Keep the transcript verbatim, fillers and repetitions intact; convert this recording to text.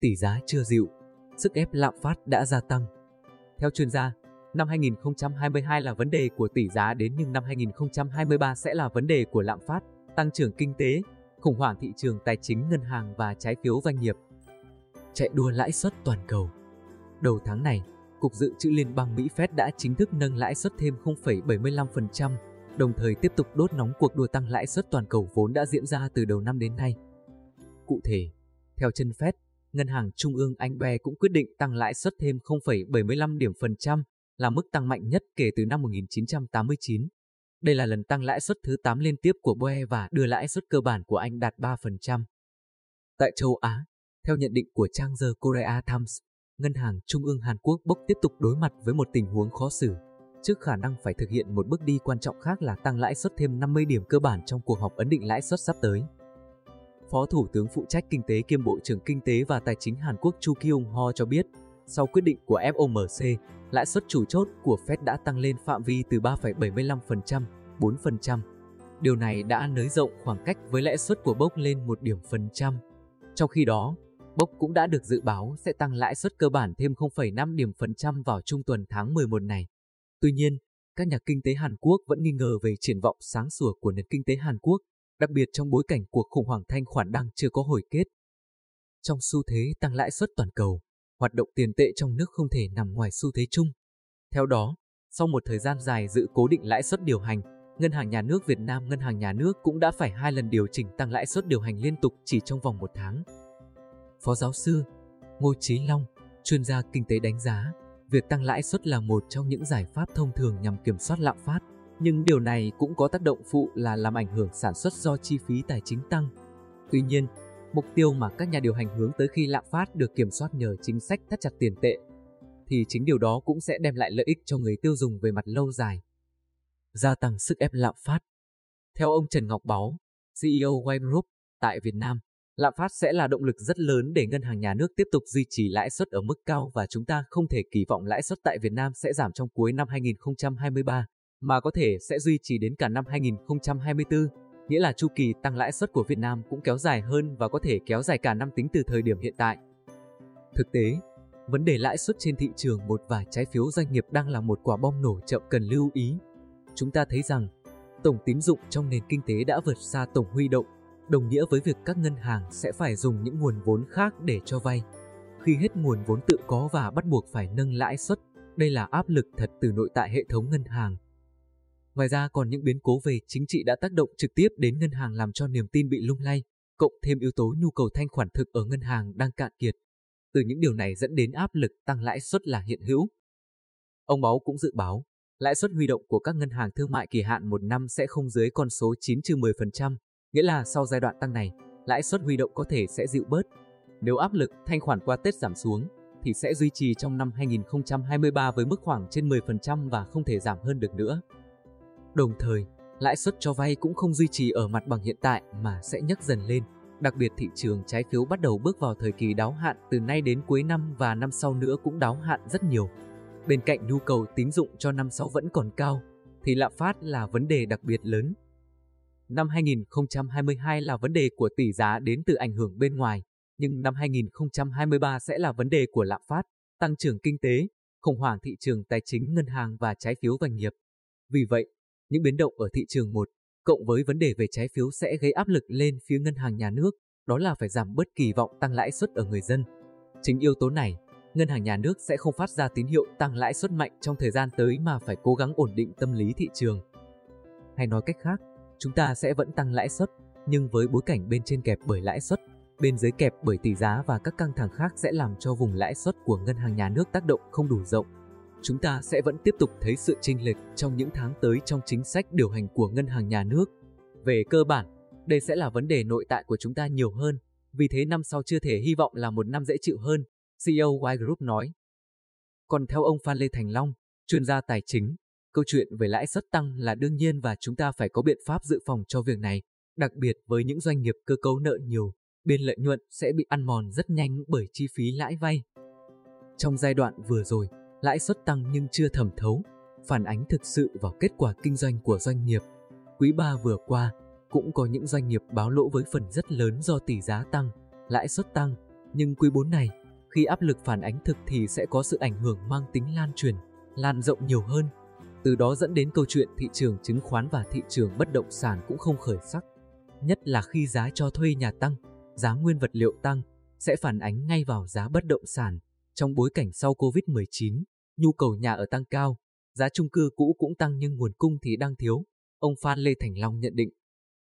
tỷ giá chưa dịu, sức ép lạm phát đã gia tăng. Theo chuyên gia, năm hai nghìn không trăm hai mươi hai là vấn đề của tỷ giá đến nhưng năm hai nghìn không trăm hai mươi ba sẽ là vấn đề của lạm phát, tăng trưởng kinh tế, khủng hoảng thị trường tài chính ngân hàng và trái phiếu doanh nghiệp. Chạy đua lãi suất toàn cầu. Đầu tháng này, Cục Dự trữ Liên bang Mỹ Fed đã chính thức nâng lãi suất thêm không phẩy bảy mươi lăm phần trăm, đồng thời tiếp tục đốt nóng cuộc đua tăng lãi suất toàn cầu vốn đã diễn ra từ đầu năm đến nay. Cụ thể, theo chân Fed, Ngân hàng Trung ương Anh bê o e cũng quyết định tăng lãi suất thêm không phẩy bảy mươi lăm điểm phần trăm, là mức tăng mạnh nhất kể từ năm một nghìn chín trăm tám mươi chín. Đây là lần tăng lãi suất thứ tám liên tiếp của bê o e và đưa lãi suất cơ bản của Anh đạt ba phần trăm. Tại châu Á, theo nhận định của trang The Korea Times, Ngân hàng Trung ương Hàn Quốc bê o ca tiếp tục đối mặt với một tình huống khó xử, trước khả năng phải thực hiện một bước đi quan trọng khác là tăng lãi suất thêm năm mươi điểm cơ bản trong cuộc họp ấn định lãi suất sắp tới. Phó Thủ tướng phụ trách kinh tế kiêm Bộ trưởng Kinh tế và Tài chính Hàn Quốc Chu Kyung-ho cho biết, sau quyết định của ép o em xê, lãi suất chủ chốt của Fed đã tăng lên phạm vi từ ba phẩy bảy mươi lăm phần trăm, bốn phần trăm. Điều này đã nới rộng khoảng cách với lãi suất của bê o ca lên một điểm phần trăm. Trong khi đó, bê o ca cũng đã được dự báo sẽ tăng lãi suất cơ bản thêm không phẩy năm điểm phần trăm vào trung tuần tháng mười một này. Tuy nhiên, các nhà kinh tế Hàn Quốc vẫn nghi ngờ về triển vọng sáng sủa của nền kinh tế Hàn Quốc, đặc biệt trong bối cảnh cuộc khủng hoảng thanh khoản đang chưa có hồi kết. Trong xu thế tăng lãi suất toàn cầu, hoạt động tiền tệ trong nước không thể nằm ngoài xu thế chung. Theo đó, sau một thời gian dài giữ cố định lãi suất điều hành, Ngân hàng Nhà nước Việt Nam Ngân hàng Nhà nước cũng đã phải hai lần điều chỉnh tăng lãi suất điều hành liên tục chỉ trong vòng một tháng. Phó giáo sư Ngô Chí Long, chuyên gia kinh tế đánh giá, việc tăng lãi suất là một trong những giải pháp thông thường nhằm kiểm soát lạm phát, nhưng điều này cũng có tác động phụ là làm ảnh hưởng sản xuất do chi phí tài chính tăng. Tuy nhiên, mục tiêu mà các nhà điều hành hướng tới khi lạm phát được kiểm soát nhờ chính sách thắt chặt tiền tệ, thì chính điều đó cũng sẽ đem lại lợi ích cho người tiêu dùng về mặt lâu dài. Gia tăng sức ép lạm phát. Theo ông Trần Ngọc Báo, xê e ô White Group, tại Việt Nam, lạm phát sẽ là động lực rất lớn để ngân hàng nhà nước tiếp tục duy trì lãi suất ở mức cao và chúng ta không thể kỳ vọng lãi suất tại Việt Nam sẽ giảm trong cuối năm hai nghìn không trăm hai mươi ba, mà có thể sẽ duy trì đến cả năm hai nghìn không trăm hai mươi tư, nghĩa là chu kỳ tăng lãi suất của Việt Nam cũng kéo dài hơn và có thể kéo dài cả năm tính từ thời điểm hiện tại. Thực tế, vấn đề lãi suất trên thị trường một và trái phiếu doanh nghiệp đang là một quả bom nổ chậm cần lưu ý. Chúng ta thấy rằng, tổng tín dụng trong nền kinh tế đã vượt xa tổng huy động, đồng nghĩa với việc các ngân hàng sẽ phải dùng những nguồn vốn khác để cho vay. Khi hết nguồn vốn tự có và bắt buộc phải nâng lãi suất, đây là áp lực thật từ nội tại hệ thống ngân hàng. Ngoài ra còn những biến cố về chính trị đã tác động trực tiếp đến ngân hàng làm cho niềm tin bị lung lay, cộng thêm yếu tố nhu cầu thanh khoản thực ở ngân hàng đang cạn kiệt. Từ những điều này dẫn đến áp lực tăng lãi suất là hiện hữu. Ông Báo cũng dự báo, lãi suất huy động của các ngân hàng thương mại kỳ hạn một năm sẽ không dưới con số chín trừ mười phần trăm, nghĩa là sau giai đoạn tăng này, lãi suất huy động có thể sẽ dịu bớt. Nếu áp lực thanh khoản qua Tết giảm xuống, thì sẽ duy trì trong năm hai nghìn không trăm hai mươi ba với mức khoảng trên mười phần trăm và không thể giảm hơn được nữa. Đồng thời, lãi suất cho vay cũng không duy trì ở mặt bằng hiện tại mà sẽ nhấc dần lên, đặc biệt thị trường trái phiếu bắt đầu bước vào thời kỳ đáo hạn từ nay đến cuối năm và năm sau nữa cũng đáo hạn rất nhiều. Bên cạnh nhu cầu tín dụng cho năm sau vẫn còn cao, thì lạm phát là vấn đề đặc biệt lớn. Năm hai nghìn không trăm hai mươi hai là vấn đề của tỷ giá đến từ ảnh hưởng bên ngoài, nhưng năm hai nghìn không trăm hai mươi ba sẽ là vấn đề của lạm phát, tăng trưởng kinh tế, khủng hoảng thị trường tài chính ngân hàng và trái phiếu doanh nghiệp. Vì vậy, những biến động ở thị trường một, cộng với vấn đề về trái phiếu sẽ gây áp lực lên phía ngân hàng nhà nước, đó là phải giảm bớt kỳ vọng tăng lãi suất ở người dân. Chính yếu tố này, ngân hàng nhà nước sẽ không phát ra tín hiệu tăng lãi suất mạnh trong thời gian tới mà phải cố gắng ổn định tâm lý thị trường. Hay nói cách khác, chúng ta sẽ vẫn tăng lãi suất, nhưng với bối cảnh bên trên kẹp bởi lãi suất, bên dưới kẹp bởi tỷ giá và các căng thẳng khác sẽ làm cho vùng lãi suất của ngân hàng nhà nước tác động không đủ rộng. Chúng ta sẽ vẫn tiếp tục thấy sự chênh lệch trong những tháng tới trong chính sách điều hành của ngân hàng nhà nước. Về cơ bản, đây sẽ là vấn đề nội tại của chúng ta nhiều hơn, vì thế năm sau chưa thể hy vọng là một năm dễ chịu hơn, xê e ô White Group nói. Còn theo ông Phan Lê Thành Long, chuyên gia tài chính, câu chuyện về lãi suất tăng là đương nhiên và chúng ta phải có biện pháp dự phòng cho việc này, đặc biệt với những doanh nghiệp cơ cấu nợ nhiều, biên lợi nhuận sẽ bị ăn mòn rất nhanh bởi chi phí lãi vay. Trong giai đoạn vừa rồi, lãi suất tăng nhưng chưa thẩm thấu, phản ánh thực sự vào kết quả kinh doanh của doanh nghiệp. Quý ba vừa qua, cũng có những doanh nghiệp báo lỗ với phần rất lớn do tỷ giá tăng, lãi suất tăng, Nhưng quý bốn này, khi áp lực phản ánh thực thì sẽ có sự ảnh hưởng mang tính lan truyền, lan rộng nhiều hơn. Từ đó dẫn đến câu chuyện thị trường chứng khoán và thị trường bất động sản cũng không khởi sắc. Nhất là khi giá cho thuê nhà tăng, giá nguyên vật liệu tăng, sẽ phản ánh ngay vào giá bất động sản. Trong bối cảnh sau Covid mười chín, nhu cầu nhà ở tăng cao, giá chung cư cũ cũng tăng nhưng nguồn cung thì đang thiếu, ông Phan Lê Thành Long nhận định.